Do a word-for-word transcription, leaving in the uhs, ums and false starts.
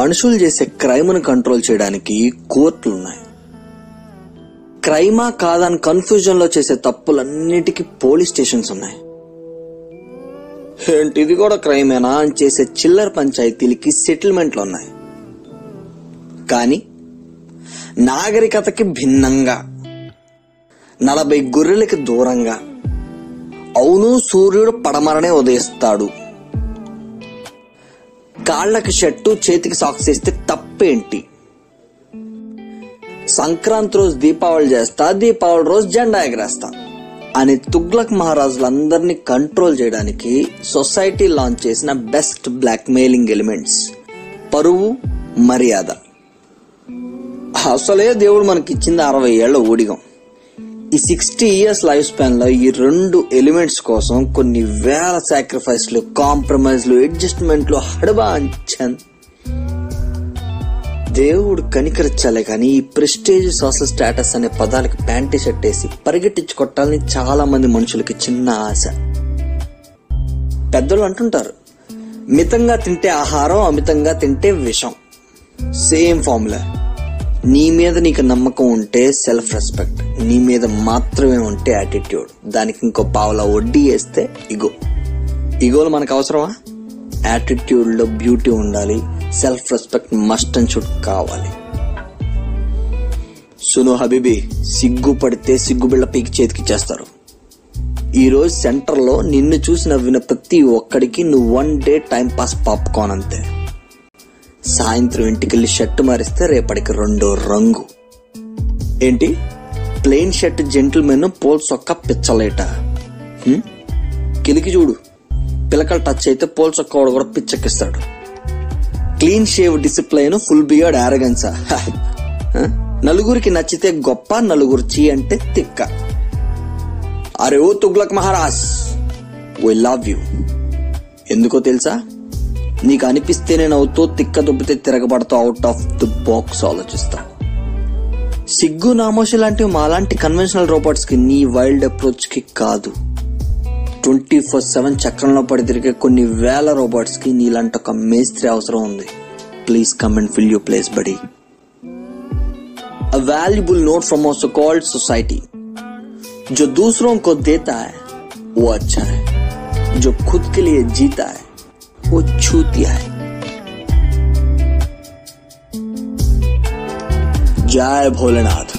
మనుషులు చేసే క్రైమ్ను కంట్రోల్ చేయడానికి కోర్టులున్నాయి. క్రైమా కాదని కన్ఫ్యూజన్లో చేసే తప్పులన్నిటికీ పోలీస్ స్టేషన్స్ ఉన్నాయి. ఏంటి ఇది కూడా క్రైమేనా అని చేసే చిల్లర పంచాయతీలకి సెటిల్మెంట్లు ఉన్నాయి. కానీ నాగరికతకి భిన్నంగా, నలభై గొర్రెలకి దూరంగా, అవును సూర్యుడు పడమరనే ఉదయిస్తాడు, కాళ్ళకి షర్టు చేతికి సాక్స్ వేస్తే తప్పేంటి, సంక్రాంతి రోజు దీపావళి చేస్తా, దీపావళి రోజు జెండా ఎగరేస్తా అని తుగ్లక్ మహారాజులందరినీ కంట్రోల్ చేయడానికి సొసైటీ లాంచ్ చేసిన బెస్ట్ బ్లాక్ మెయిలింగ్ ఎలిమెంట్స్ పరువు, మర్యాద. అసలే దేవుడు మనకి ఇచ్చింది అరవై ఏళ్ల ఊడిగం. ఈ సిక్స్టీ ఇయర్స్ లైఫ్ స్పాన్ లో ఈ రెండు ఎలిమెంట్స్ కోసం కొన్ని వేల సాక్రిఫైస్లు, కాంప్రమైజ్లు, అడ్జస్ట్మెంట్లు హడబా అంచాను. దేవుడు కనికరించాలే కానీ ఈ ప్రెస్టేజ్, సోషల్ స్టేటస్ అనే పదాలకు ప్యాంటీ షర్ట్ వేసి పరిగెట్టించి కొట్టాలని చాలా మంది మనుషులకి చిన్న ఆశ. పెద్దలు అంటుంటారు, మితంగా తింటే ఆహారం, అమితంగా తింటే విషం. Same formula. నీ మీద నీకు నమ్మకం ఉంటే సెల్ఫ్ రెస్పెక్ట్, నీ మీద మాత్రమే ఉంటే యాటిట్యూడ్, దానికి ఇంకో పావులా వడ్డీ వేస్తే ఇగో. ఇగోలు మనకు అవసరమా? యాటిట్యూడ్లో బ్యూటీ ఉండాలి, self respect must and should కావాలి. సునో హబీబీ, సిగ్గుపడితే సిగ్గుబిళ్ళ పీకి చేతికి చేస్తారు. ఈరోజు సెంటర్లో నిన్ను చూసి నవ్విన ప్రతి ఒక్కడికి నువ్వు వన్ డే టైంపాస్ పాప్కార్న్ అంతే. సాయంత్రం ఇంటికెళ్ళి షర్టు మారిస్తే రేపటికి రెండో రంగు. ఏంటి ప్లెయిన్ షర్ట్ జెంటిల్మెన్, పోల్ సొక్క పిచ్చలేట. కిలికి చూడు, పిల్లకలు టచ్ అయితే పోల్ సొక్క వాడు కూడా పిచ్చెక్కిస్తాడు. Clean shave discipline, full beard ఆరగన్సా. నలుగురికి నచ్చితే గొప్ప, నలుగురు చీ అంటే తిక్క. అరే ఓ Tughlaq Maharaj, we love you. ఎందుకో తెలుసా? నీకు అనిపిస్తేనే నవ్వుతో, తిక్క దొబ్బితే తిరగబడతా, అవుట్ ఆఫ్ ది బాక్స్ ఆలోచిస్తావు. సిగ్గు, నామోషి లాంటివి మాలాంటి కన్వెన్షనల్ రోబోట్స్కి, నీ వైల్డ్ అప్రోచ్కి కాదు. ట్వంటీ ఫోర్ సెవెన్ చక్రంలో పడి తిరిగే కొన్ని వేల రోబోట్స్కి నీలాంటి ఒక మేస్త్రి అవసరం ఉంది. Please come and fill you place buddy. A valuable note from our so called society, जो दूसरों को देता है वो अच्छा है, जो खुद के लिए जीता है वो छूतिया है. जय भोलेनाथ.